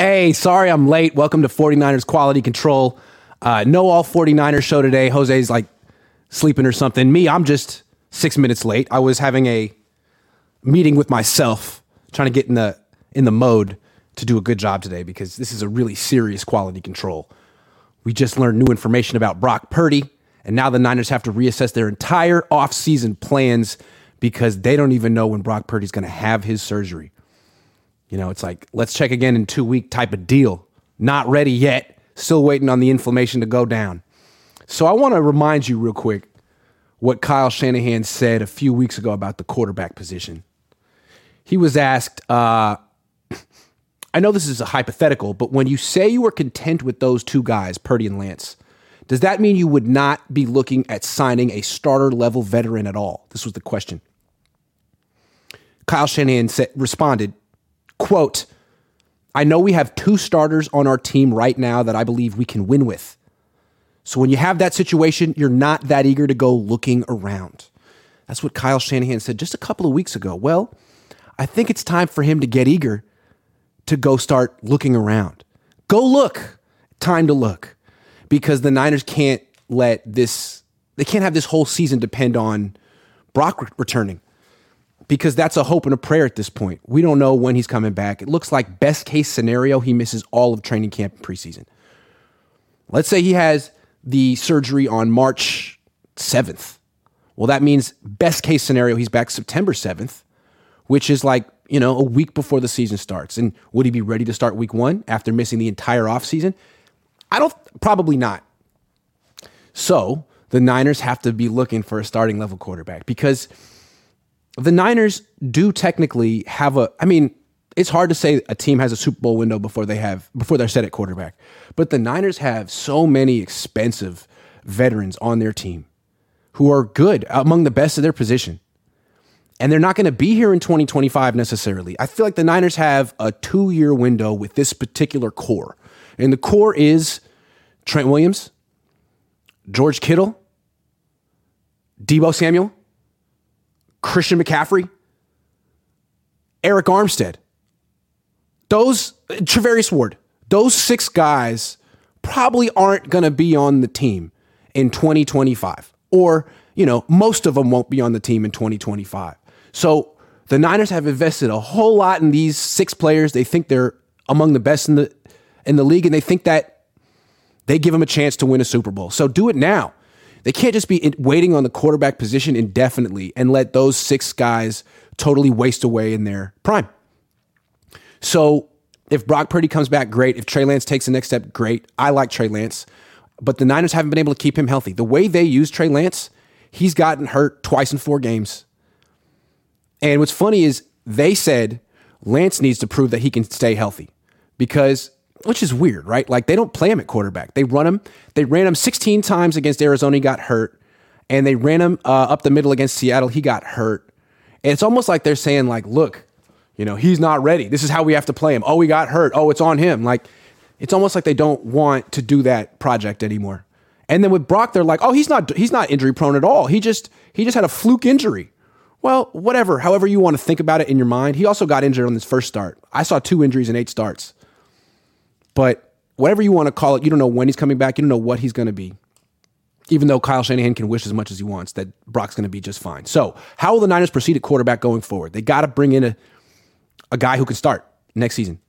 Hey, sorry I'm late. Welcome to 49ers Quality Control. No all 49ers show today. Jose's like sleeping or something. Me, I'm just 6 minutes late. I was having a meeting with myself, trying to get in the mode to do a good job today because this is a really serious quality control. We just learned new information about Brock Purdy, and now the Niners have to reassess their entire offseason plans because they don't even know when Brock Purdy's going to have his surgery. You know, it's like, let's check again in 2 weeks type of deal. Not ready yet. Still waiting on the inflammation to go down. So I want to remind you real quick what Kyle Shanahan said a few weeks ago about the quarterback position. He was asked, I know this is a hypothetical, but when you say you are content with those two guys, Purdy and Lance, does that mean you would not be looking at signing a starter-level veteran at all? This was the question. Kyle Shanahan responded, quote, I know we have two starters on our team right now that I believe we can win with. So when you have that situation, you're not that eager to go looking around. That's what Kyle Shanahan said just a couple of weeks ago. Well, I think it's time for him to get eager to go start looking around. Go look. Time to look. Because the Niners can't they can't have this whole season depend on Brock returning. Because that's a hope and a prayer at this point. We don't know when he's coming back. It looks like best case scenario, he misses all of training camp and preseason. Let's say he has the surgery on March 7th. Well, that means best case scenario, he's back September 7th, which is like, you know, a week before the season starts. And would he be ready to start week 1 after missing the entire offseason? Probably not. So the Niners have to be looking for a starting level quarterback because the Niners do technically have it's hard to say a team has a Super Bowl window before they're set at quarterback. But the Niners have so many expensive veterans on their team who are good, among the best of their position. And they're not going to be here in 2025 necessarily. I feel like the Niners have a 2-year window with this particular core. And the core is Trent Williams, George Kittle, Debo Samuel, Christian McCaffrey, Eric Armstead, Trevarius Ward, those 6 guys probably aren't going to be on the team in 2025. Or, you know, most of them won't be on the team in 2025. So the Niners have invested a whole lot in these 6 players. They think they're among the best in the league, and they think that they give them a chance to win a Super Bowl. So do it now. They can't just be waiting on the quarterback position indefinitely and let those 6 guys totally waste away in their prime. So if Brock Purdy comes back, great. If Trey Lance takes the next step, great. I like Trey Lance, but the Niners haven't been able to keep him healthy. The way they use Trey Lance, he's gotten hurt twice in 4 games. And what's funny is they said Lance needs to prove that he can stay healthy because, which is weird, right? Like they don't play him at quarterback. They run him. They ran him 16 times against Arizona. He got hurt. And they ran him up the middle against Seattle. He got hurt. And it's almost like they're saying like, look, you know, he's not ready. This is how we have to play him. Oh, he got hurt. Oh, it's on him. Like, it's almost like they don't want to do that project anymore. And then with Brock, they're like, oh, he's not injury prone at all. He just had a fluke injury. Well, whatever, however you want to think about it in your mind. He also got injured on his first start. I saw 2 injuries in 8 starts. But whatever you want to call it, you don't know when he's coming back. You don't know what he's going to be. Even though Kyle Shanahan can wish as much as he wants that Brock's going to be just fine. So how will the Niners proceed at quarterback going forward? They got to bring in a guy who can start next season.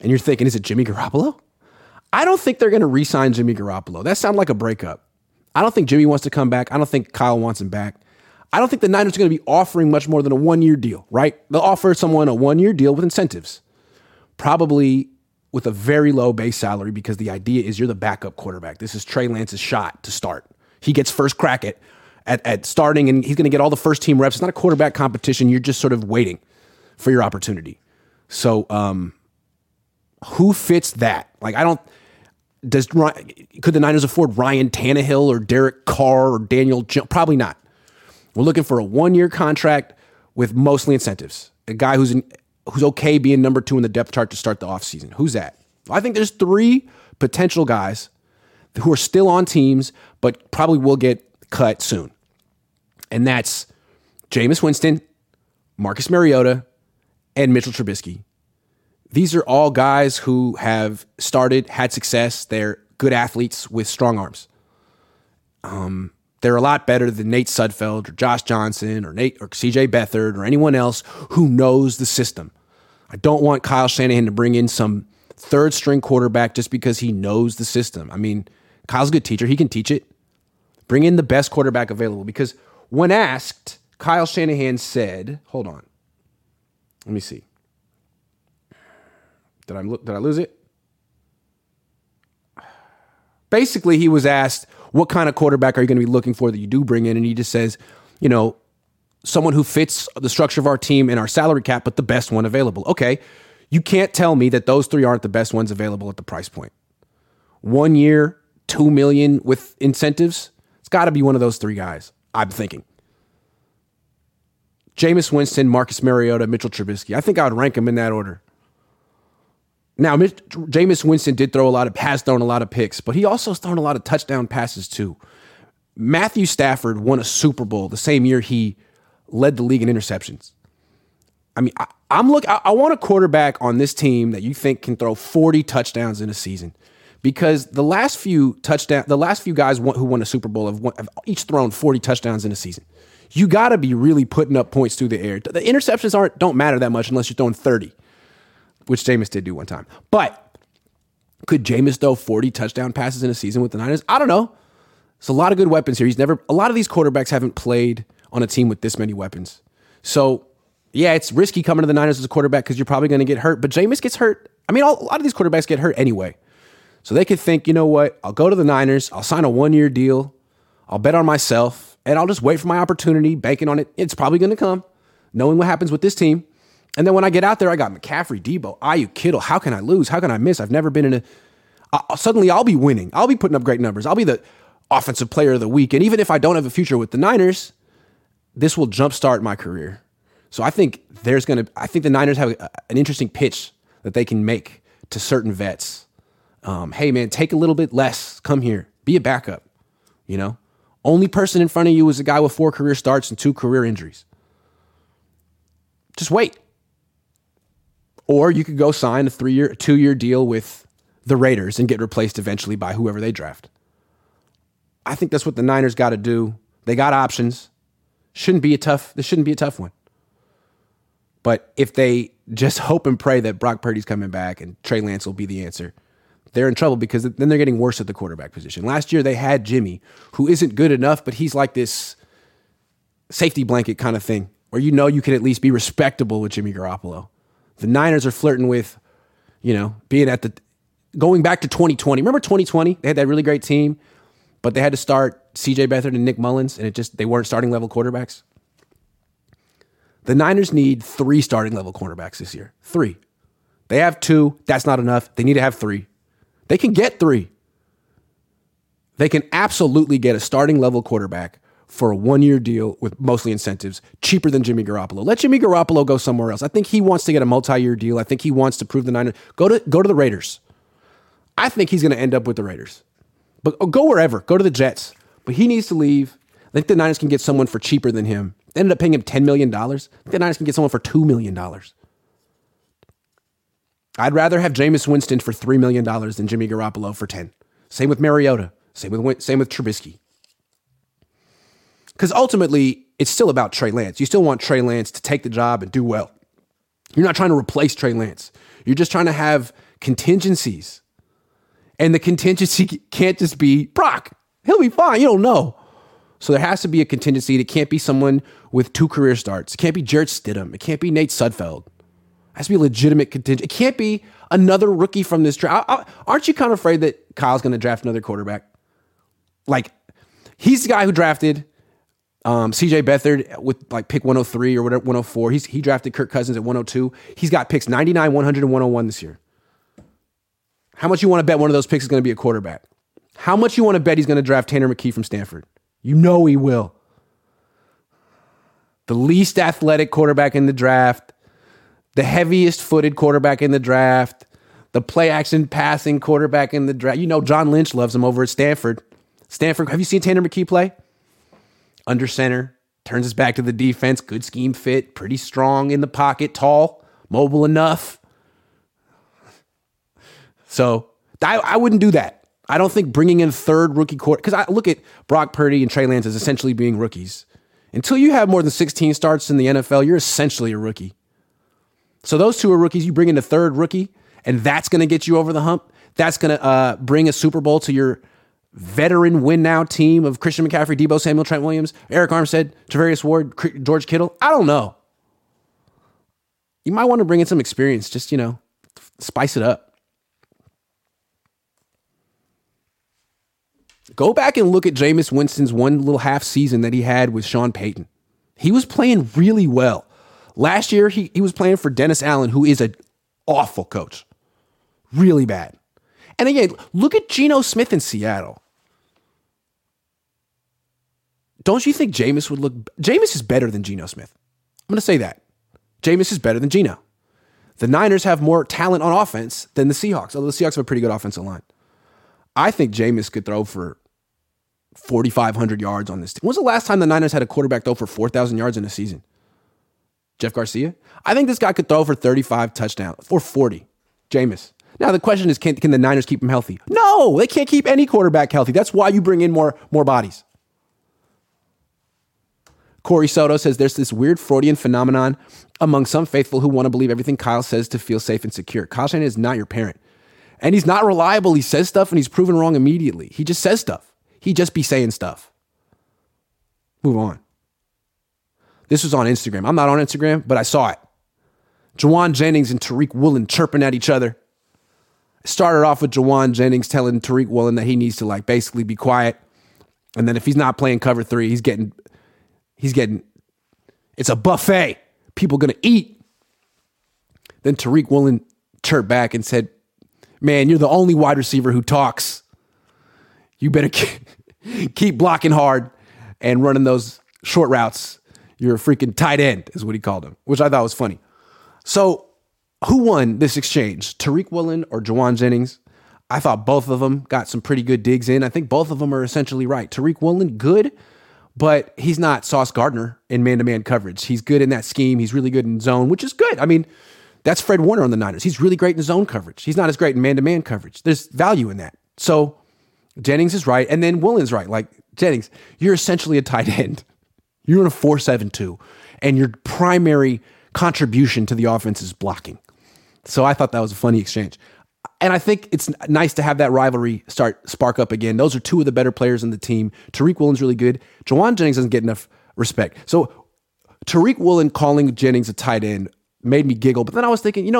And you're thinking, is it Jimmy Garoppolo? I don't think they're going to re-sign Jimmy Garoppolo. That sounds like a breakup. I don't think Jimmy wants to come back. I don't think Kyle wants him back. I don't think the Niners are going to be offering much more than a 1-year deal, right? They'll offer someone a 1-year deal with incentives. Probably with a very low base salary because the idea is you're the backup quarterback. This is Trey Lance's shot to start. He gets first crack at starting, and he's going to get all the first-team reps. It's not a quarterback competition. You're just sort of waiting for your opportunity. So who fits that? Like, could the Niners afford Ryan Tannehill or Derek Carr or Daniel Jones? Probably not. We're looking for a 1-year contract with mostly incentives. A guy who's okay being number 2 in the depth chart to start the offseason. Who's that? I think there's 3 potential guys who are still on teams, but probably will get cut soon. And that's Jameis Winston, Marcus Mariota, and Mitchell Trubisky. These are all guys who have started, had success. They're good athletes with strong arms. They're a lot better than Nate Sudfeld or Josh Johnson or C.J. Beathard or anyone else who knows the system. I don't want Kyle Shanahan to bring in some third-string quarterback just because he knows the system. I mean, Kyle's a good teacher. He can teach it. Bring in the best quarterback available, because when asked, Kyle Shanahan said, hold on. Let me see. Did I lose it? Basically, he was asked, what kind of quarterback are you going to be looking for that you do bring in? And he just says, you know, someone who fits the structure of our team and our salary cap, but the best one available. Okay, you can't tell me that those three aren't the best ones available at the price point. 1 year, $2 million with incentives. It's got to be one of those three guys, I'm thinking. Jameis Winston, Marcus Mariota, Mitchell Trubisky. I think I would rank them in that order. Now, Jameis Winston has thrown a lot of picks, but he also has thrown a lot of touchdown passes too. Matthew Stafford won a Super Bowl the same year he led the league in interceptions. I mean, I want a quarterback on this team that you think can throw 40 touchdowns in a season, because the last few guys who won a Super Bowl have each thrown 40 touchdowns in a season. You got to be really putting up points through the air. The interceptions don't matter that much unless you're throwing 30, which Jameis did do one time. But could Jameis throw 40 touchdown passes in a season with the Niners? I don't know. It's a lot of good weapons here. A lot of these quarterbacks haven't played on a team with this many weapons. So, yeah, it's risky coming to the Niners as a quarterback because you're probably going to get hurt. But Jameis gets hurt. I mean, a lot of these quarterbacks get hurt anyway. So they could think, you know what, I'll go to the Niners, I'll sign a one-year deal, I'll bet on myself, and I'll just wait for my opportunity, banking on it. It's probably going to come, knowing what happens with this team. And then when I get out there, I got McCaffrey, Debo, Aiyuk, Kittle. How can I lose? How can I miss? I've never been in suddenly I'll be winning. I'll be putting up great numbers. I'll be the offensive player of the week. And even if I don't have a future with the Niners, this will jumpstart my career. So I think the Niners have an interesting pitch that they can make to certain vets. Hey, man, take a little bit less. Come here. Be a backup, you know? Only person in front of you is a guy with 4 career starts and 2 career injuries. Just wait. Or you could go sign a 2-year deal with the Raiders and get replaced eventually by whoever they draft. I think that's what the Niners got to do. They got options. This shouldn't be a tough one. But if they just hope and pray that Brock Purdy's coming back and Trey Lance will be the answer, they're in trouble, because then they're getting worse at the quarterback position. Last year they had Jimmy, who isn't good enough, but he's like this safety blanket kind of thing where you know you can at least be respectable with Jimmy Garoppolo. The Niners are flirting with, you know, going back to 2020. Remember 2020? They had that really great team, but they had to start C.J. Beathard and Nick Mullins, and they weren't starting level quarterbacks. The Niners need 3 starting level quarterbacks this year. 3. They have 2. That's not enough. They need to have 3. They can get 3. They can absolutely get a starting level quarterback for a 1-year deal with mostly incentives, cheaper than Jimmy Garoppolo. Let Jimmy Garoppolo go somewhere else. I think he wants to get a multi-year deal. I think he wants to prove the Niners. Go to the Raiders. I think he's going to end up with the Raiders. But go wherever. Go to the Jets. But he needs to leave. I think the Niners can get someone for cheaper than him. They ended up paying him $10 million. I think the Niners can get someone for $2 million. I'd rather have Jameis Winston for $3 million than Jimmy Garoppolo for 10. Same with Mariota. Same with Trubisky. Because ultimately, it's still about Trey Lance. You still want Trey Lance to take the job and do well. You're not trying to replace Trey Lance. You're just trying to have contingencies. And the contingency can't just be Brock. He'll be fine. You don't know. So there has to be a contingency. It can't be someone with 2 career starts. It can't be Jarrett Stidham. It can't be Nate Sudfeld. It has to be a legitimate contingency. It can't be another rookie from this draft. Aren't you kind of afraid that Kyle's going to draft another quarterback? Like, he's the guy who drafted C.J. Beathard with like pick 103 or whatever, 104. He drafted Kirk Cousins at 102. He's got picks 99, 100, and 101 this year. How much you want to bet one of those picks is going to be a quarterback? How much you want to bet he's going to draft Tanner McKee from Stanford? You know he will. The least athletic quarterback in the draft, the heaviest footed quarterback in the draft, the play action passing quarterback in the draft. You know John Lynch loves him over at Stanford. Stanford, have you seen Tanner McKee play? Under center, turns his back to the defense, good scheme fit, pretty strong in the pocket, tall, mobile enough. So I wouldn't do that. I don't think bringing in third rookie quarter, because I look at Brock Purdy and Trey Lance as essentially being rookies. Until you have more than 16 starts in the NFL, you're essentially a rookie. So those two are rookies. You bring in the third rookie, and that's going to get you over the hump. That's going to bring a Super Bowl to your veteran win-now team of Christian McCaffrey, Debo Samuel, Trent Williams, Eric Armstead, Trevarius Ward, George Kittle. I don't know. You might want to bring in some experience. Just, you know, spice it up. Go back and look at Jameis Winston's one little half season that he had with Sean Payton. He was playing really well. Last year, he was playing for Dennis Allen, who is an awful coach. Really bad. And again, look at Geno Smith in Seattle. Don't you think Jameis would look... Jameis is better than Geno Smith. I'm going to say that. Jameis is better than Geno. The Niners have more talent on offense than the Seahawks, although the Seahawks have a pretty good offensive line. I think Jameis could throw for 4,500 yards on this team. When's the last time the Niners had a quarterback throw for 4,000 yards in a season? Jeff Garcia? I think this guy could throw for 35 touchdowns, or 40. Jameis. Now, the question is, can the Niners keep him healthy? No, they can't keep any quarterback healthy. That's why you bring in more bodies. Corey Soto says, there's this weird Freudian phenomenon among some faithful who want to believe everything Kyle says to feel safe and secure. Kyle Shanahan is not your parent. And he's not reliable. He says stuff and he's proven wrong immediately. He just says stuff. He just be saying stuff. Move on. This was on Instagram. I'm not on Instagram, but I saw it. Jauan Jennings and Tariq Woolen chirping at each other. It started off with Jauan Jennings telling Tariq Woolen that he needs to basically be quiet. And then if he's not playing cover three, he's getting, it's a buffet. People going to eat. Then Tariq Woolen chirped back and said, man, you're the only wide receiver who talks. You better keep blocking hard and running those short routes. You're a freaking tight end, is what he called him, which I thought was funny. So who won this exchange, Tariq Woolen or Jauan Jennings? I thought both of them got some pretty good digs in. I think both of them are essentially right. Tariq Woolen, good, but he's not Sauce Gardner in man-to-man coverage. He's good in that scheme. He's really good in zone, which is good. I mean, that's Fred Warner on the Niners. He's really great in zone coverage. He's not as great in man-to-man coverage. There's value in that. So Jennings is right, and then Willen's right. Jennings, you're essentially a tight end. You're in a 4-7-2, and your primary contribution to the offense is blocking. So I thought that was a funny exchange. And I think it's nice to have that rivalry spark up again. Those are two of the better players on the team. Tariq Woolen's really good. Jauan Jennings doesn't get enough respect. So Tariq Woolen calling Jennings a tight end made me giggle. But then I was thinking,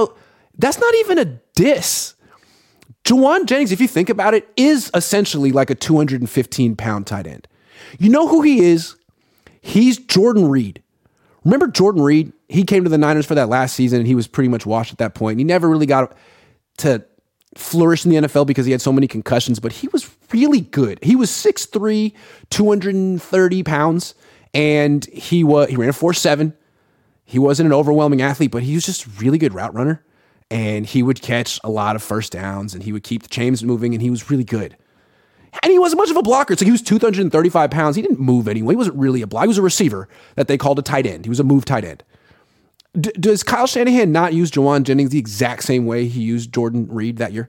that's not even a diss. Jauan Jennings, if you think about it, is essentially like a 215-pound tight end. You know who he is? He's Jordan Reed. Remember Jordan Reed? He came to the Niners for that last season, and he was pretty much washed at that point. He never really got to flourish in the NFL because he had so many concussions, but he was really good. He was 6'3", 230 pounds, and he ran a 4.7. He wasn't an overwhelming athlete, but he was just a really good route runner, and he would catch a lot of first downs, and he would keep the chains moving, and he was really good. And he wasn't much of a blocker. He was 235 pounds. He didn't move anyway. He wasn't really a blocker. He was a receiver that they called a tight end. He was a move tight end. Does Kyle Shanahan not use Jauan Jennings the exact same way he used Jordan Reed that year?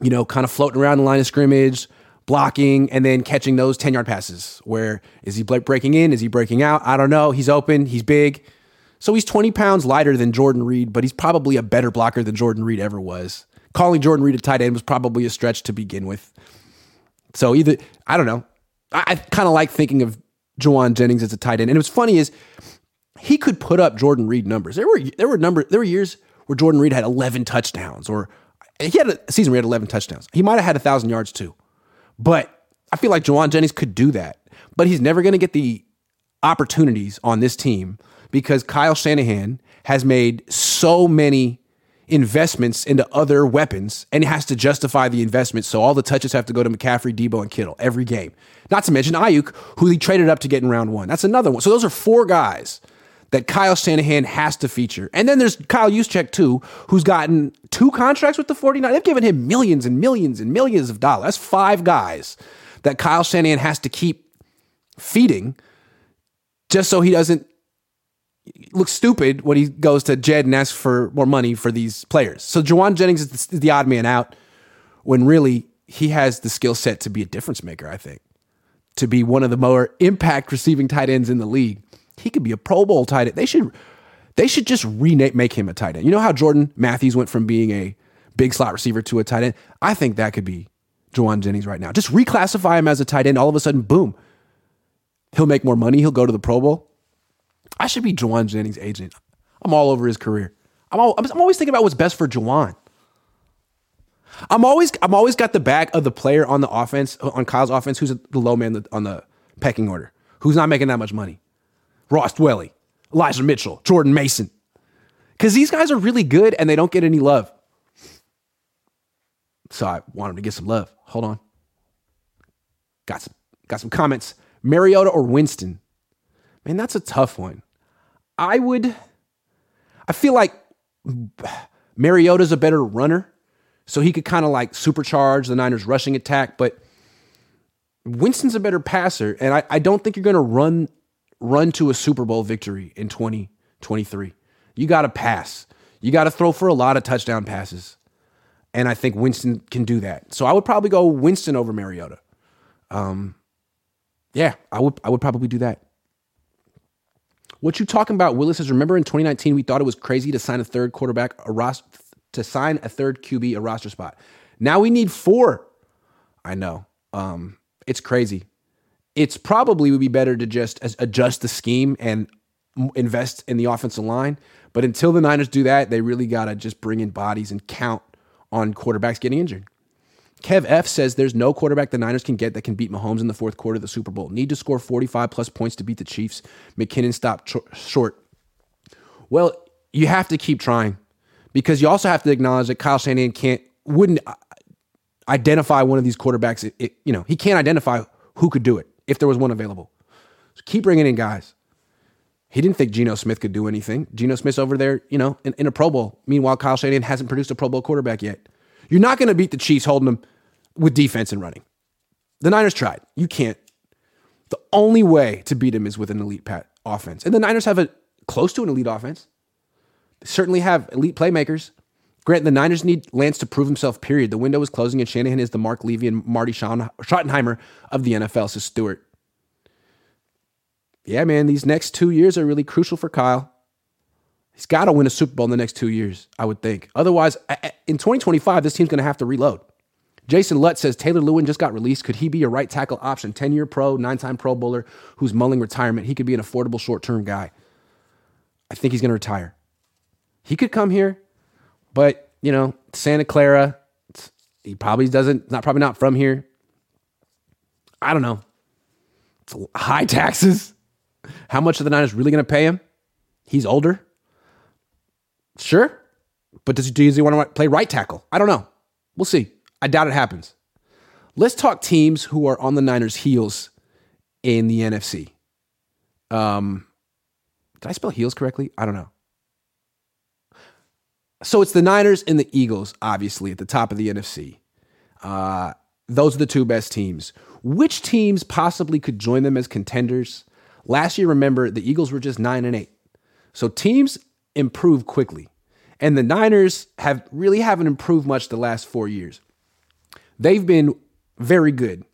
Kind of floating around the line of scrimmage, blocking, and then catching those 10-yard passes. Where is he breaking in? Is he breaking out? I don't know. He's open. He's big. So he's 20 pounds lighter than Jordan Reed, but he's probably a better blocker than Jordan Reed ever was. Calling Jordan Reed a tight end was probably a stretch to begin with. So either, I don't know. I kind of like thinking of Jauan Jennings as a tight end. And what's funny is he could put up Jordan Reed numbers. There were years where Jordan Reed had 11 touchdowns, or he had a season where he had 11 touchdowns. He might have had 1,000 yards too. But I feel like Jauan Jennings could do that. But he's never going to get the opportunities on this team because Kyle Shanahan has made so many investments into other weapons and has to justify the investment. So all the touches have to go to McCaffrey, Debo, and Kittle every game. Not to mention Aiyuk, who he traded up to get in round one. That's another one. So those are four guys that Kyle Shanahan has to feature. And then there's Kyle Juszczyk too, who's gotten two contracts with the 49ers. They've given him millions and millions and millions of dollars. That's five guys that Kyle Shanahan has to keep feeding just so he doesn't looks stupid when he goes to Jed and asks for more money for these players. So Jauan Jennings is the odd man out when really he has the skill set to be a difference maker, I think, to be one of the more impact receiving tight ends in the league. He could be a Pro Bowl tight end. They should just make him a tight end. You know how Jordan Matthews went from being a big slot receiver to a tight end? I think that could be Jauan Jennings right now. Just reclassify him as a tight end. All of a sudden, boom. He'll make more money. He'll go to the Pro Bowl. I should be Jauan Jennings' agent. I'm all over his career. I'm always thinking about what's best for Jauan. I'm always got the back of the player on the offense, on Kyle's offense, who's the low man on the pecking order, who's not making that much money. Ross Dwelly, Elijah Mitchell, Jordan Mason. Because these guys are really good and they don't get any love. So I want him to get some love. Hold on. Got some comments. Mariota or Winston? Man, that's a tough one. I feel like Mariota's a better runner, so he could kind of like supercharge the Niners' rushing attack, but Winston's a better passer, and I don't think you're going to run to a Super Bowl victory in 2023. You got to pass. You got to throw for a lot of touchdown passes, and I think Winston can do that. So I would probably go Winston over Mariota. Yeah, I would probably do that. What you talking about, Willis, is remember in 2019 we thought it was crazy to sign a third quarterback, a roster spot. Now we need four. I know. It's crazy. It's probably would be better to just adjust the scheme and invest in the offensive line. But until the Niners do that, they really got to just bring in bodies and count on quarterbacks getting injured. Kev F says there's no quarterback the Niners can get that can beat Mahomes in the fourth quarter of the Super Bowl. Need to score 45-plus points to beat the Chiefs. McKinnon stopped short. Well, you have to keep trying because you also have to acknowledge that Kyle Shanahan wouldn't identify one of these quarterbacks. He can't identify who could do it if there was one available. So keep bringing in guys. He didn't think Geno Smith could do anything. Geno Smith's over there, in a Pro Bowl. Meanwhile, Kyle Shanahan hasn't produced a Pro Bowl quarterback yet. You're not going to beat the Chiefs holding them with defense and running. The Niners tried. You can't. The only way to beat him is with an elite offense. And the Niners have a close to an elite offense. They certainly have elite playmakers. Grant, the Niners need Lance to prove himself, period. The window is closing, and Shanahan is the Mark Levy and Marty Schottenheimer of the NFL, says Stewart. Yeah, man, these next 2 years are really crucial for Kyle. He's got to win a Super Bowl in the next 2 years, I would think. Otherwise, in 2025, this team's going to have to reload. Jason Lutt says, Taylor Lewin just got released. Could he be a right tackle option? 10-year pro, 9-time Pro Bowler who's mulling retirement. He could be an affordable short-term guy. I think he's going to retire. He could come here, but, Santa Clara, he probably not from here. I don't know. It's high taxes. How much are the Niners really going to pay him? He's older. Sure, but does he want to play right tackle? I don't know. We'll see. I doubt it happens. Let's talk teams who are on the Niners' heels in the NFC. Did I spell heels correctly? I don't know. So it's the Niners and the Eagles, obviously, at the top of the NFC. Those are the two best teams. Which teams possibly could join them as contenders? Last year, remember, the Eagles were just 9-8. So teams improve quickly. And the Niners haven't improved much the last 4 years. They've been very good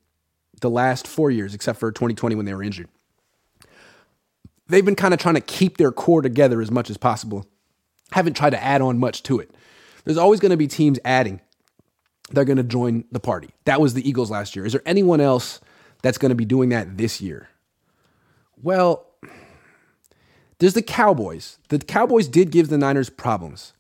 the last 4 years, except for 2020 when they were injured. They've been kind of trying to keep their core together as much as possible. Haven't tried to add on much to it. There's always going to be teams adding. They're going to join the party. That was the Eagles last year. Is there anyone else that's going to be doing that this year? Well, there's the Cowboys. The Cowboys did give the Niners problems.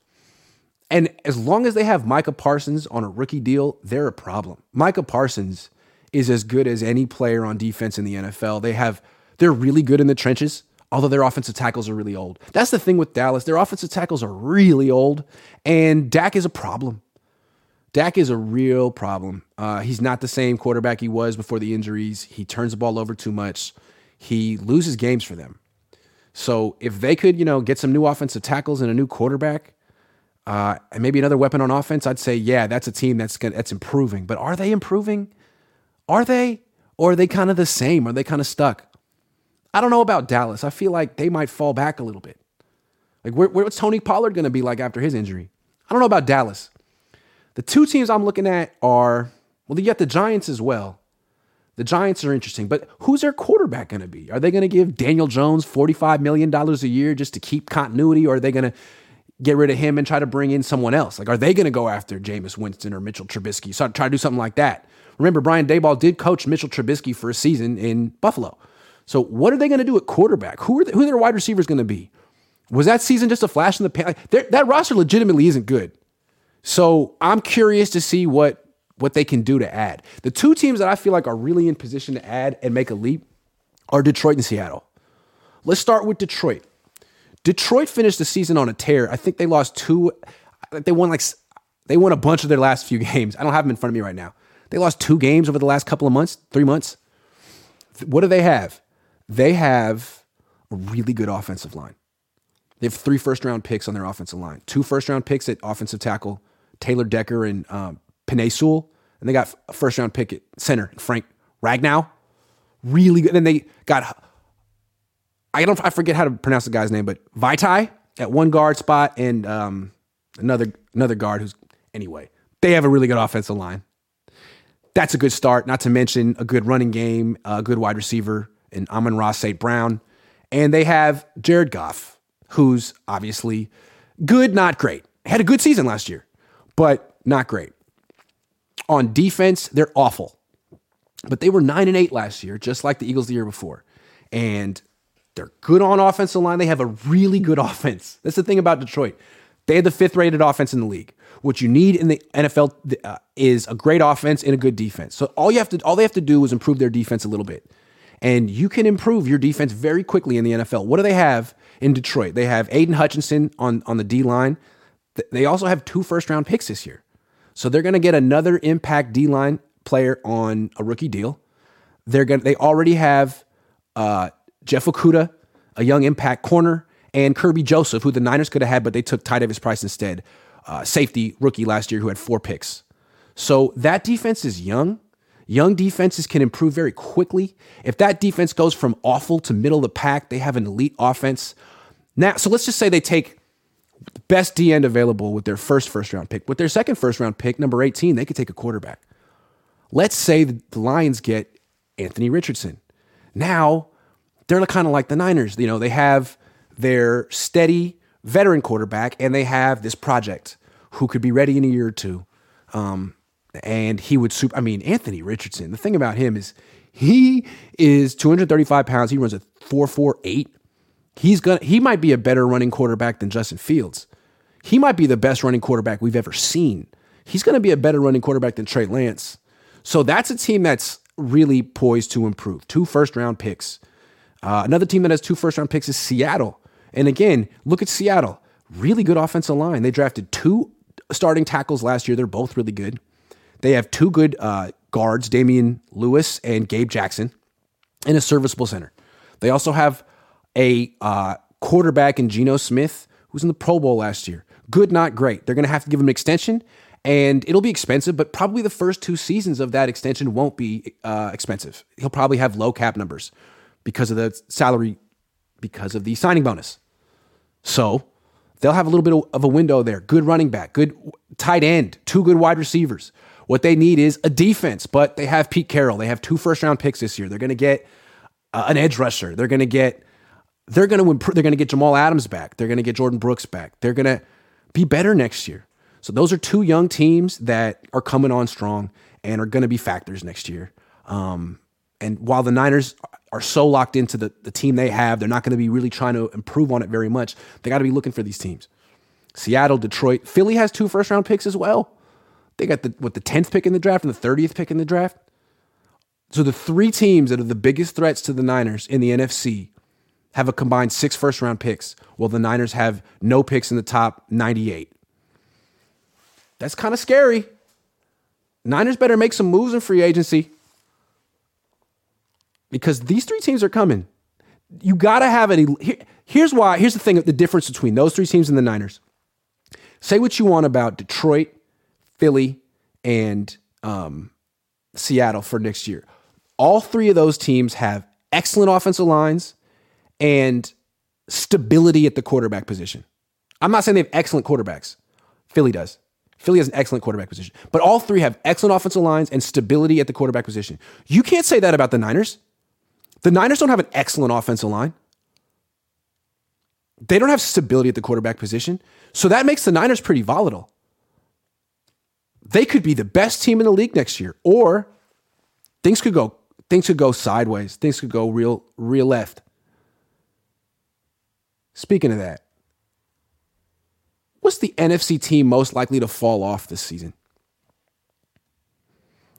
And as long as they have Micah Parsons on a rookie deal, they're a problem. Micah Parsons is as good as any player on defense in the NFL. They're really good in the trenches, although their offensive tackles are really old. That's the thing with Dallas. Their offensive tackles are really old, and Dak is a problem. Dak is a real problem. He's not the same quarterback he was before the injuries. He turns the ball over too much. He loses games for them. So if they could, get some new offensive tackles and a new quarterback, and maybe another weapon on offense, I'd say, yeah, that's a team that's improving. But are they improving? Are they? Or are they kind of the same? Are they kind of stuck? I don't know about Dallas. I feel like they might fall back a little bit. Like, what's Tony Pollard going to be like after his injury? I don't know about Dallas. The two teams I'm looking at are, well, you got the Giants as well. The Giants are interesting, but who's their quarterback going to be? Are they going to give Daniel Jones $45 million a year just to keep continuity, or are they going to get rid of him and try to bring in someone else? Like, are they going to go after Jameis Winston or Mitchell Trubisky? So try to do something like that. Remember, Brian Daboll did coach Mitchell Trubisky for a season in Buffalo. So what are they going to do at quarterback? Who are their wide receivers going to be? Was that season just a flash in the pan? Like, that roster legitimately isn't good. So I'm curious to see what they can do to add. The two teams that I feel like are really in position to add and make a leap are Detroit and Seattle. Let's start with Detroit. Detroit finished the season on a tear. I think they lost two. They won a bunch of their last few games. I don't have them in front of me right now. They lost two games over the last couple of months, 3 months. What do they have? They have a really good offensive line. They have 3 first-round picks on their offensive line. 2 first-round picks at offensive tackle, Taylor Decker and Penei Sewell, and they got a first-round pick at center, Frank Ragnow. Really good. And then they got, I forget how to pronounce the guy's name, but Vitae at one guard spot and another guard who's, anyway, they have a really good offensive line. That's a good start, not to mention a good running game, a good wide receiver, and Amon-Ra St. Brown. And they have Jared Goff, who's obviously good, not great. Had a good season last year, but not great. On defense, they're awful. But they were 9-8 last year, just like the Eagles the year before. And they're good on offensive line. They have a really good offense. That's the thing about Detroit. They had the 5th-rated offense in the league. What you need in the NFL is a great offense and a good defense. So all they have to do is improve their defense a little bit. And you can improve your defense very quickly in the NFL. What do they have in Detroit? They have Aiden Hutchinson on the D-line. They also have 2 first-round picks this year. So they're going to get another impact D-line player on a rookie deal. They already have Jeff Okuda, a young impact corner, and Kirby Joseph, who the Niners could have had, but they took Ty Davis Price instead, safety rookie last year who had 4 picks. So that defense is young. Young defenses can improve very quickly. If that defense goes from awful to middle of the pack, they have an elite offense. Now, so let's just say they take the best D end available with their first-round pick. With their second first-round pick, number 18, they could take a quarterback. Let's say the Lions get Anthony Richardson. Now, they're kind of like the Niners. You know, they have their steady veteran quarterback, and they have this project who could be ready in a year or two. And he would Anthony Richardson, the thing about him is he is 235 pounds. He runs a 4.48. He might be a better running quarterback than Justin Fields. He might be the best running quarterback we've ever seen. He's going to be a better running quarterback than Trey Lance. So that's a team that's really poised to improve. 2 first-round picks. Another team that has 2 first-round picks is Seattle. And again, look at Seattle. Really good offensive line. They drafted 2 starting tackles last year. They're both really good. They have 2 good guards, Damian Lewis and Gabe Jackson, and a serviceable center. They also have a quarterback in Geno Smith, who's in the Pro Bowl last year. Good, not great. They're going to have to give him an extension, and it'll be expensive, but probably the first 2 seasons of that extension won't be expensive. He'll probably have low cap numbers because of the salary, because of the signing bonus. So they'll have a little bit of a window there. Good running back, good tight end, 2 good wide receivers. What they need is a defense, but they have Pete Carroll. They have 2 first-round picks this year. They're going to get an edge rusher. They're going to get Jamal Adams back. They're going to get Jordan Brooks back. They're going to be better next year. So those are 2 young teams that are coming on strong and are going to be factors next year. And while the Niners are so locked into the team they have, they're not going to be really trying to improve on it very much. They got to be looking for these teams. Seattle, Detroit, Philly has 2 first-round picks as well. They got the 10th pick in the draft and the 30th pick in the draft. So the 3 teams that are the biggest threats to the Niners in the NFC have a combined 6 first-round picks, while the Niners have no picks in the top 98. That's kind of scary. Niners better make some moves in free agency because these 3 teams are coming. You got to have an... Here's why. Here's the thing, the difference between those 3 teams and the Niners. Say what you want about Detroit, Philly, and Seattle for next year. All 3 of those teams have excellent offensive lines, and stability at the quarterback position. I'm not saying they have excellent quarterbacks. Philly does. Philly has an excellent quarterback position. But all three have excellent offensive lines and stability at the quarterback position. You can't say that about the Niners. The Niners don't have an excellent offensive line. They don't have stability at the quarterback position. So that makes the Niners pretty volatile. They could be the best team in the league next year, or things could go sideways. Things could go real left. Speaking of that, what's the NFC team most likely to fall off this season?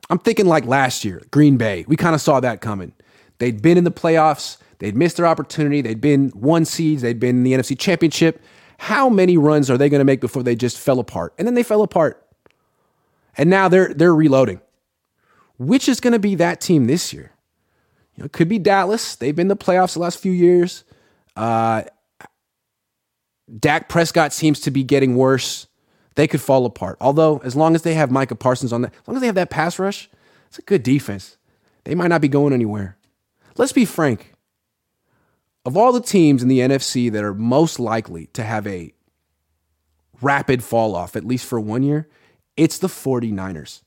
I'm thinking like last year, Green Bay. We kind of saw that coming. They'd been in the playoffs. They'd missed their opportunity. They'd been one seeds. They'd been in the NFC Championship. How many runs are they going to make before they just fell apart? And then they fell apart. And now they're reloading. Which is going to be that team this year? You know, it could be Dallas. They've been in the playoffs the last few years. Dak Prescott seems to be getting worse. They could fall apart. Although, as long as they have Micah Parsons on that, as long as they have that pass rush, it's a good defense. They might not be going anywhere. Let's be frank. Of all the teams in the NFC that are most likely to have a rapid fall off, at least for 1 year, it's the 49ers.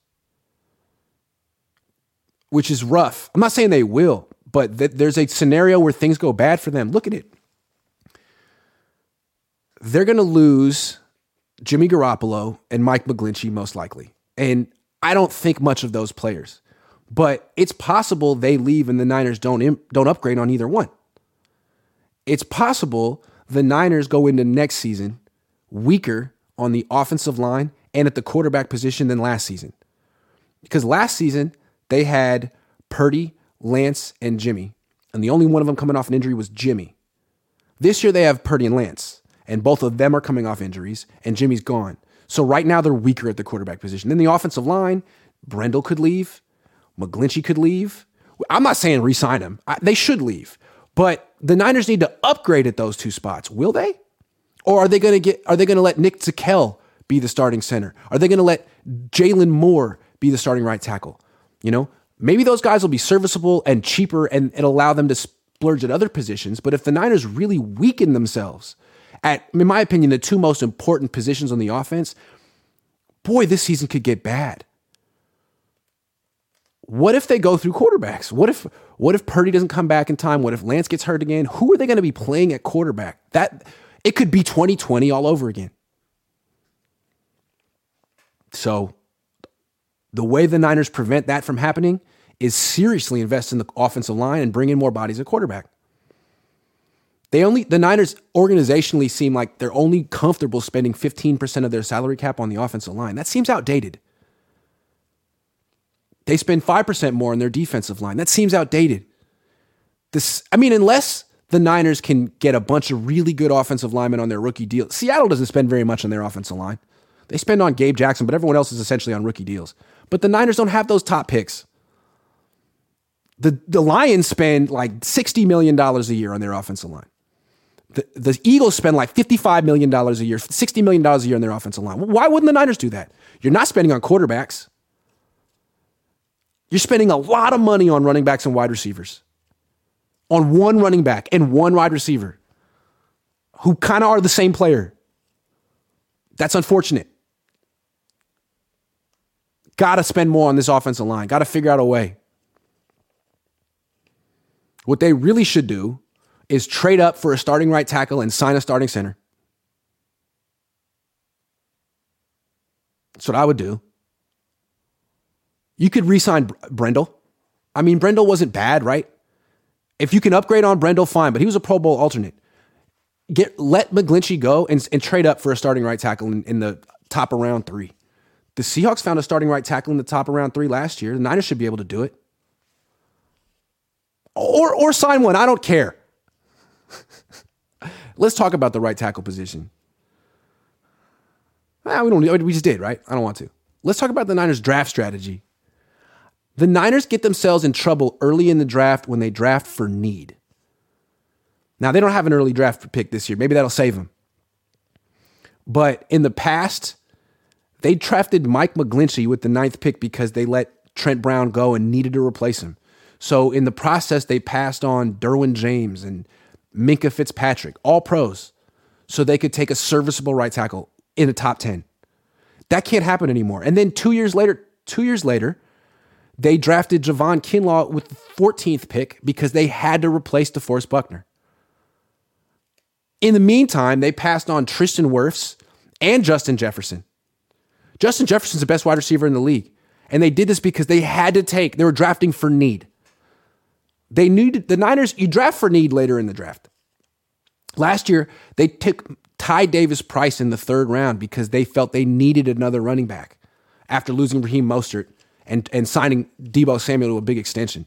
Which is rough. I'm not saying they will, but there's a scenario where things go bad for them. Look at it. They're going to lose Jimmy Garoppolo and Mike McGlinchey most likely. And I don't think much of those players. But it's possible they leave and the Niners don't upgrade on either one. It's possible the Niners go into next season weaker on the offensive line and at the quarterback position than last season. Because last season, they had Purdy, Lance, and Jimmy. And the only one of them coming off an injury was Jimmy. This year, they have Purdy and Lance. And both of them are coming off injuries. And Jimmy's gone. So right now, they're weaker at the quarterback position. Then the offensive line, Brendel could leave. McGlinchey could leave. I'm not saying re-sign him. They should leave. But the Niners need to upgrade at those two spots. Will they? Or are they going to let Nick Tkell be the starting center? Are they going to let Jalen Moore be the starting right tackle? You know, maybe those guys will be serviceable and cheaper and allow them to splurge at other positions. But if the Niners really weaken themselves at, in my opinion, the two most important positions on the offense, boy, this season could get bad. What if they go through quarterbacks? What if Purdy doesn't come back in time? What if Lance gets hurt again? Who are they going to be playing at quarterback? That it could be 2020 all over again. So the way the Niners prevent that from happening is seriously invest in the offensive line and bring in more bodies at quarterback. The Niners organizationally seem like they're only comfortable spending 15% of their salary cap on the offensive line. That seems outdated. They spend 5% more on their defensive line. That seems outdated. Unless the Niners can get a bunch of really good offensive linemen on their rookie deal. Seattle doesn't spend very much on their offensive line. They spend on Gabe Jackson, but everyone else is essentially on rookie deals. But the Niners don't have those top picks. The Lions spend like $60 million a year on their offensive line. The Eagles spend like $55 million a year, $60 million a year on their offensive line. Why wouldn't the Niners do that? You're not spending on quarterbacks. You're spending a lot of money on running backs and wide receivers. On one running back and one wide receiver who kind of are the same player. That's unfortunate. Got to spend more on this offensive line. Got to figure out a way. What they really should do is trade up for a starting right tackle and sign a starting center. That's what I would do. You could re-sign Brendel. Brendel wasn't bad, right? If you can upgrade on Brendel, fine, but he was a Pro Bowl alternate. Let McGlinchey go and trade up for a starting right tackle in the top of round 3. The Seahawks found a starting right tackle in the top of round 3 last year. The Niners should be able to do it. Or sign one. I don't care. Let's talk about the right tackle position. We just did, right? I don't want to. Let's talk about the Niners draft strategy. The Niners get themselves in trouble early in the draft when they draft for need. Now, they don't have an early draft pick this year. Maybe that'll save them. But in the past, they drafted Mike McGlinchey with the 9th pick because they let Trent Brown go and needed to replace him. So in the process, they passed on Derwin James and Minkah Fitzpatrick, all pros, so they could take a serviceable right tackle in the top 10. That can't happen anymore. And then two years later, they drafted Javon Kinlaw with the 14th pick because they had to replace DeForest Buckner. In the meantime, they passed on Tristan Wirfs and Justin Jefferson. Justin Jefferson's the best wide receiver in the league. And they did this because they had to take, they were drafting for need. They needed, the Niners, you draft for need later in the draft. Last year, they took Ty Davis Price in the third round because they felt they needed another running back after losing Raheem Mostert and signing Debo Samuel to a big extension.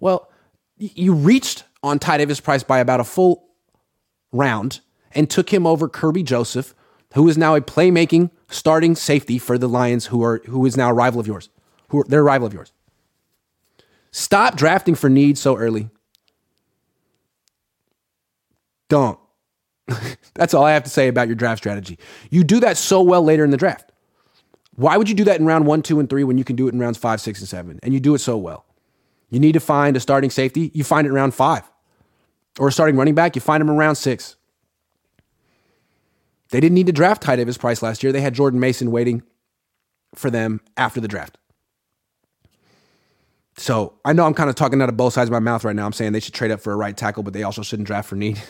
Well, you reached on Ty Davis Price by about a full round and took him over Kirby Joseph, who is now a playmaking starting safety for the Lions, who is now a rival of yours. They're a rival of yours. Stop drafting for need so early. Don't. That's all I have to say about your draft strategy. You do that so well later in the draft. Why would you do that in round 1, 2, and 3 when you can do it in rounds 5, 6, and 7? And you do it so well. You need to find a starting safety. You find it in round 5. Or a starting running back. You find him in round 6. They didn't need to draft Ty Davis Price last year. They had Jordan Mason waiting for them after the draft. So I know I'm kind of talking out of both sides of my mouth right now. I'm saying they should trade up for a right tackle, but they also shouldn't draft for need.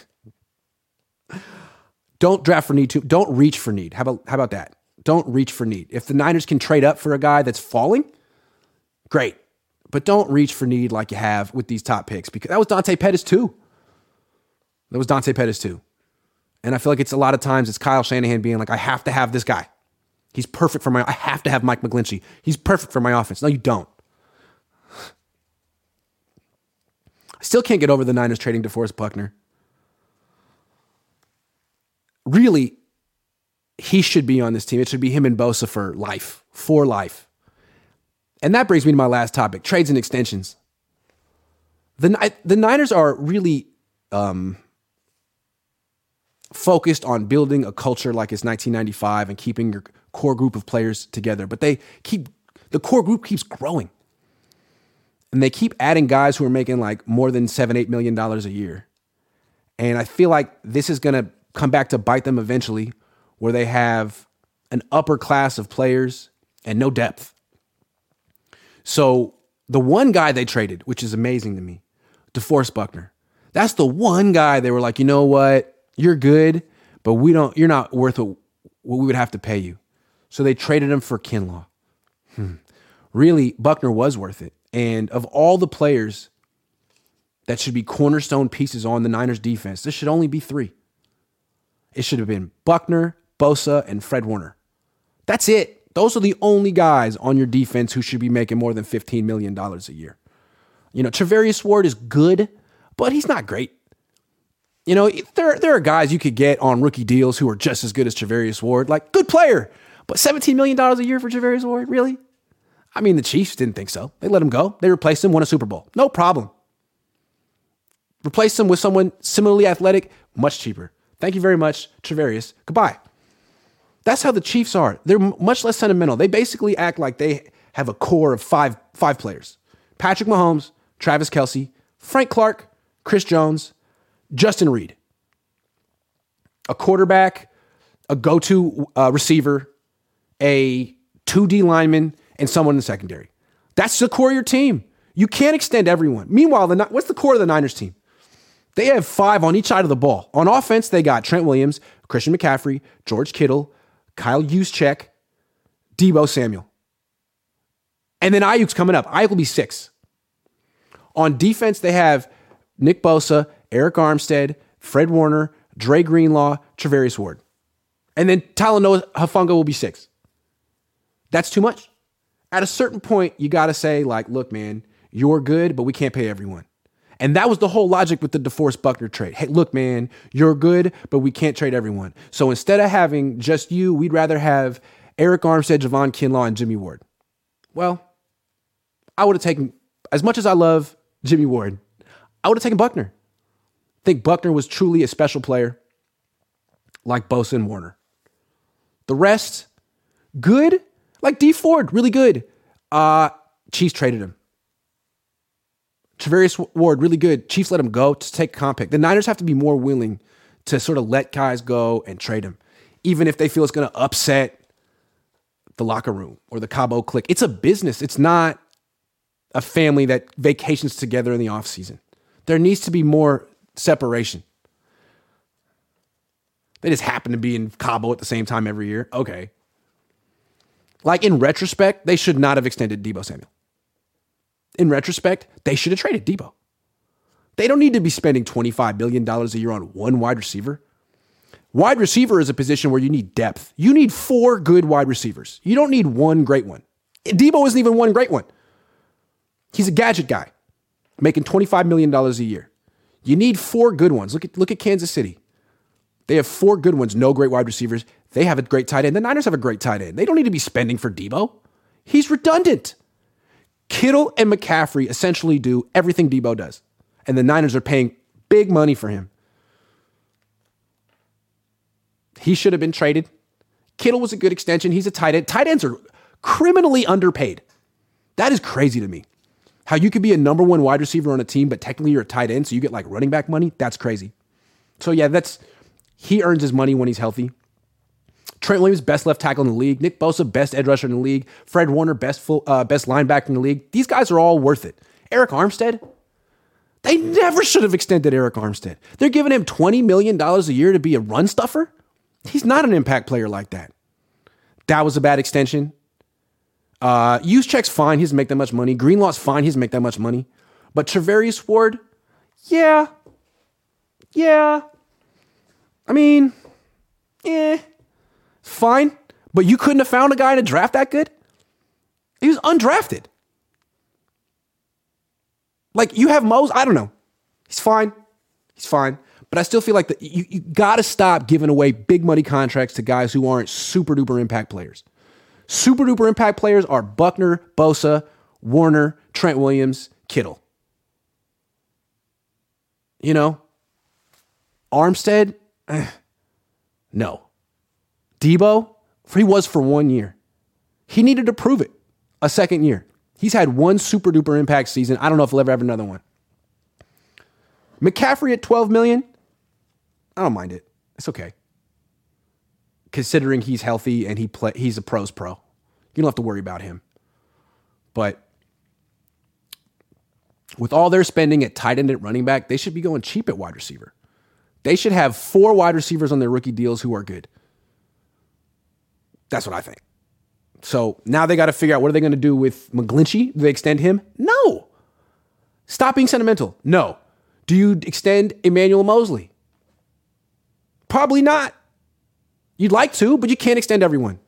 Don't draft for need too. Don't reach for need. How about that? Don't reach for need. If the Niners can trade up for a guy that's falling, great. But don't reach for need like you have with these top picks, because that was Dante Pettis too. And I feel like it's a lot of times it's Kyle Shanahan being like, I have to have this guy. He's perfect for I have to have Mike McGlinchey. He's perfect for my offense. No, you don't. I still can't get over the Niners trading DeForest Buckner. Really, he should be on this team. It should be him and Bosa for life. And that brings me to my last topic, trades and extensions. The Niners are really focused on building a culture like it's 1995 and keeping your core group of players together. But the core group keeps growing. And they keep adding guys who are making like more than $7, $8 million a year. And I feel like this is going to come back to bite them eventually, where they have an upper class of players and no depth. So the one guy they traded, which is amazing to me, DeForest Buckner, that's the one guy they were like, you know what? You're good, but you're not worth what we would have to pay you. So they traded him for Kinlaw. Really, Buckner was worth it. And of all the players that should be cornerstone pieces on the Niners defense, there should only be 3. It should have been Buckner, Bosa, and Fred Warner. That's it. Those are the only guys on your defense who should be making more than $15 million a year. You know, Trevarius Ward is good, but he's not great. You know, there are guys you could get on rookie deals who are just as good as Trevarius Ward, like good player, but $17 million a year for Trevarius Ward, really? I mean, the Chiefs didn't think so. They let him go. They replaced him, won a Super Bowl. No problem. Replace him with someone similarly athletic, much cheaper. Thank you very much, Trevarius. Goodbye. That's how the Chiefs are. They're much less sentimental. They basically act like they have a core of five players. Patrick Mahomes, Travis Kelce, Frank Clark, Chris Jones, Justin Reed, a quarterback, a go-to receiver, a 2D lineman, and someone in the secondary. That's the core of your team. You can't extend everyone. Meanwhile, what's the core of the Niners team? They have 5 on each side of the ball. On offense, they got Trent Williams, Christian McCaffrey, George Kittle, Kyle Juszczyk, Debo Samuel. And then Aiyuk's coming up. Aiyuk will be 6. On defense, they have Nick Bosa, Eric Armstead, Fred Warner, Dre Greenlaw, Trevarius Ward. And then Talanoa Hufanga will be 6. That's too much. At a certain point, you got to say, like, look, man, you're good, but we can't pay everyone. And that was the whole logic with the DeForest Buckner trade. Hey, look, man, you're good, but we can't trade everyone. So instead of having just you, we'd rather have Eric Armstead, Javon Kinlaw, and Jimmy Ward. Well, I would have taken, as much as I love Jimmy Ward, I would have taken Buckner. I think Buckner was truly a special player like Bosa and Warner. The rest, good. Like D Ford, really good. Chiefs traded him. Trevarius Ward, really good. Chiefs let him go to take a comp pick. The Niners have to be more willing to sort of let guys go and trade him, even if they feel it's going to upset the locker room or the Cabo clique. It's a business. It's not a family that vacations together in the offseason. There needs to be more separation. They just happen to be in Cabo at the same time every year. Okay. Like, in retrospect, they should not have extended Debo Samuel. In retrospect, they should have traded Debo. They don't need to be spending $25 billion a year on one wide receiver. Wide receiver is a position where you need depth. You need four good wide receivers. You don't need one great one. Debo isn't even one great one. He's a gadget guy making $25 million a year. You need four good ones. Look at Kansas City. They have four good ones, no great wide receivers. They have a great tight end. The Niners have a great tight end. They don't need to be spending for Debo. He's redundant. Kittle and McCaffrey essentially do everything Debo does. And the Niners are paying big money for him. He should have been traded. Kittle was a good extension. He's a tight end. Tight ends are criminally underpaid. That is crazy to me. How you could be a number one wide receiver on a team, but technically you're a tight end, so you get like running back money. That's crazy. So yeah, he earns his money when he's healthy. Trent Williams, best left tackle in the league. Nick Bosa, best edge rusher in the league. Fred Warner, best linebacker in the league. These guys are all worth it. Eric Armstead, they never should have extended Eric Armstead. They're giving him $20 million a year to be a run stuffer. He's not an impact player like that. That was a bad extension. Juszczyk's fine. He doesn't make that much money. Greenlaw's fine. He doesn't make that much money. But Trevarius Ward, yeah. I mean, fine, but you couldn't have found a guy in a draft that good? He was undrafted. Like, you have Mo's, I don't know. He's fine. But I still feel like you got to stop giving away big money contracts to guys who aren't super-duper impact players. Super-duper impact players are Buckner, Bosa, Warner, Trent Williams, Kittle. You know? Armstead? No. Debo, he was for 1 year. He needed to prove it a second year. He's had one super-duper impact season. I don't know if he'll ever have another one. McCaffrey at $12 million, I don't mind it. It's okay. Considering he's healthy and he's a pro's pro. You don't have to worry about him. But with all their spending at tight end and running back, they should be going cheap at wide receiver. They should have four wide receivers on their rookie deals who are good. That's what I think. So now they got to figure out, what are they going to do with McGlinchey? Do they extend him? No. Stop being sentimental. No. Do you extend Emmanuel Mosley? Probably not. You'd like to, but you can't extend everyone.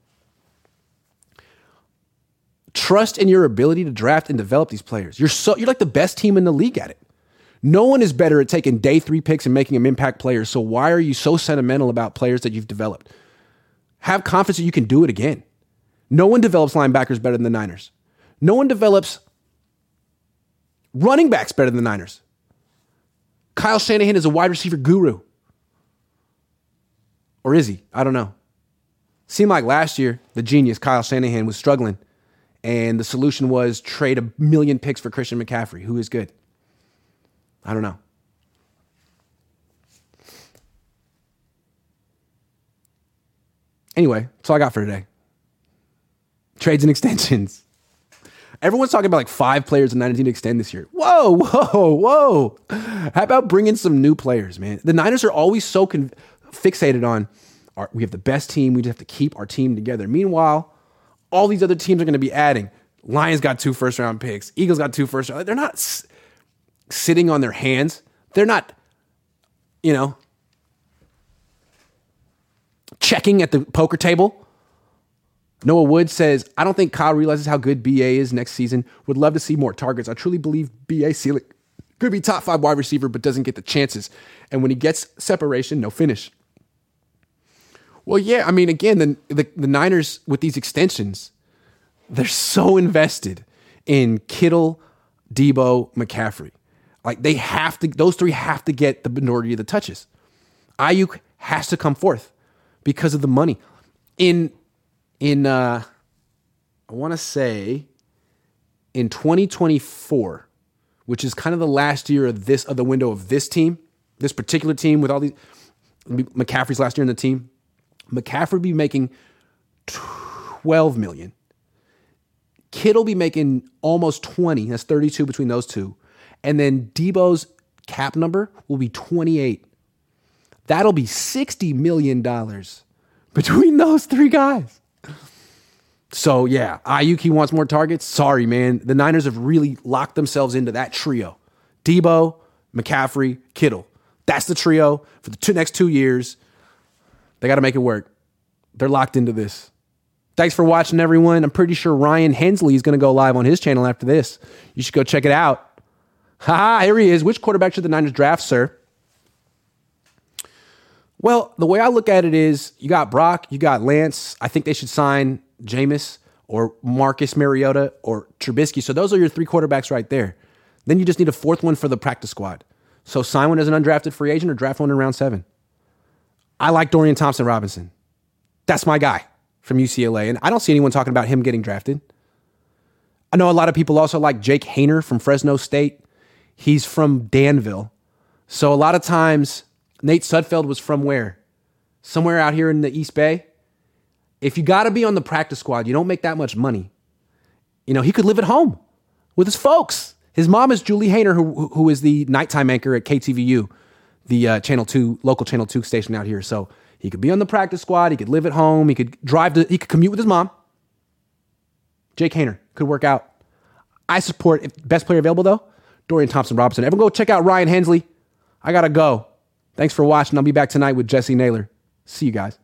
Trust in your ability to draft and develop these players. You're like the best team in the league at it. No one is better at taking day three picks and making them impact players. So why are you so sentimental about players that you've developed? Have confidence that you can do it again. No one develops linebackers better than the Niners. No one develops running backs better than the Niners. Kyle Shanahan is a wide receiver guru. Or is he? I don't know. Seemed like last year, the genius Kyle Shanahan was struggling, and the solution was trade 1 million picks for Christian McCaffrey, who is good. I don't know. Anyway, that's all I got for today. Trades and extensions. Everyone's talking about like five players the Niners need to extend this year. Whoa. How about bringing some new players, man? The Niners are always so fixated on, we have the best team. We just have to keep our team together. Meanwhile, all these other teams are going to be adding. Lions got 2 first-round picks. Eagles got 2 first-round. They're not sitting on their hands. They're not, checking at the poker table. Noah Wood says, I don't think Kyle realizes how good B.A. is next season. Would love to see more targets. I truly believe B.A. ceiling could be top 5 wide receiver, but doesn't get the chances. And when he gets separation, no finish. Well, yeah, I mean, again, the Niners with these extensions, they're so invested in Kittle, Debo, McCaffrey. Like, they have to, those three have to get the minority of the touches. Aiyuk has to come forth. Because of the money. In I want to say in 2024, which is kind of the last year of this, of the window of this team, this particular team with all these, McCaffrey's last year in the team, McCaffrey would be making $12 million. Kittle be making almost 20. That's 32 between those two. And then Debo's cap number will be 28. That'll be $60 million between those three guys. So, yeah, Aiyuk, he wants more targets. Sorry, man. The Niners have really locked themselves into that trio. Debo, McCaffrey, Kittle. That's the trio for the next 2 years. They got to make it work. They're locked into this. Thanks for watching, everyone. I'm pretty sure Ryan Hensley is going to go live on his channel after this. You should go check it out. Ha, here he is. Which quarterback should the Niners draft, sir? Well, the way I look at it is you got Brock, you got Lance. I think they should sign Jameis or Marcus Mariota or Trubisky. So those are your three quarterbacks right there. Then you just need a fourth one for the practice squad. So sign one as an undrafted free agent or draft one in round 7. I like Dorian Thompson-Robinson. That's my guy. From UCLA, and I don't see anyone talking about him getting drafted. I know a lot of people also like Jake Hayner from Fresno State. He's from Danville. So a lot of times, Nate Sudfeld was from where? Somewhere out here in the East Bay. If you got to be on the practice squad, you don't make that much money. You know, he could live at home with his folks. His mom is Julie Hayner, who is the nighttime anchor at KTVU, the Channel 2, local Channel 2 station out here. So he could be on the practice squad. He could live at home. He could drive to, he could commute with his mom. Jake Hayner could work out. I support, if best player available though, Dorian Thompson-Robinson. Everyone go check out Ryan Hensley. I got to go. Thanks for watching. I'll be back tonight with Jesse Naylor. See you guys.